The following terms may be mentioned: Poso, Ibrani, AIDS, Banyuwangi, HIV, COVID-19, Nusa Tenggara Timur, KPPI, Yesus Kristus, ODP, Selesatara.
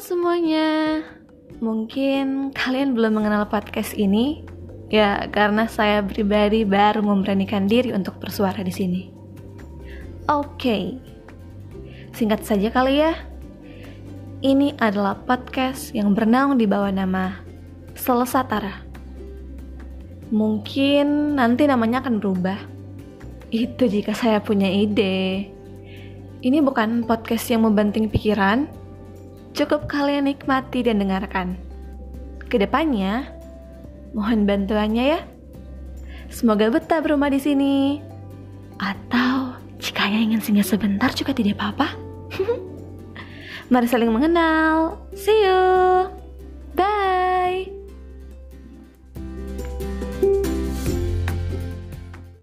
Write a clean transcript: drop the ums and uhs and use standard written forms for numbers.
Halo semuanya, mungkin kalian belum mengenal podcast ini, ya karena saya pribadi baru memberanikan diri untuk bersuara di sini. Oke, singkat saja kali ya. Ini adalah podcast yang bernaung di bawah nama Selesatara. Mungkin nanti namanya akan berubah. Itu jika saya punya ide. Ini bukan podcast yang membanting pikiran. Cukup kalian nikmati dan dengarkan. Kedepannya, mohon bantuannya ya. Semoga betah berumah di sini. Atau jika ingin singgah sebentar juga tidak apa-apa. Mari saling mengenal. See you.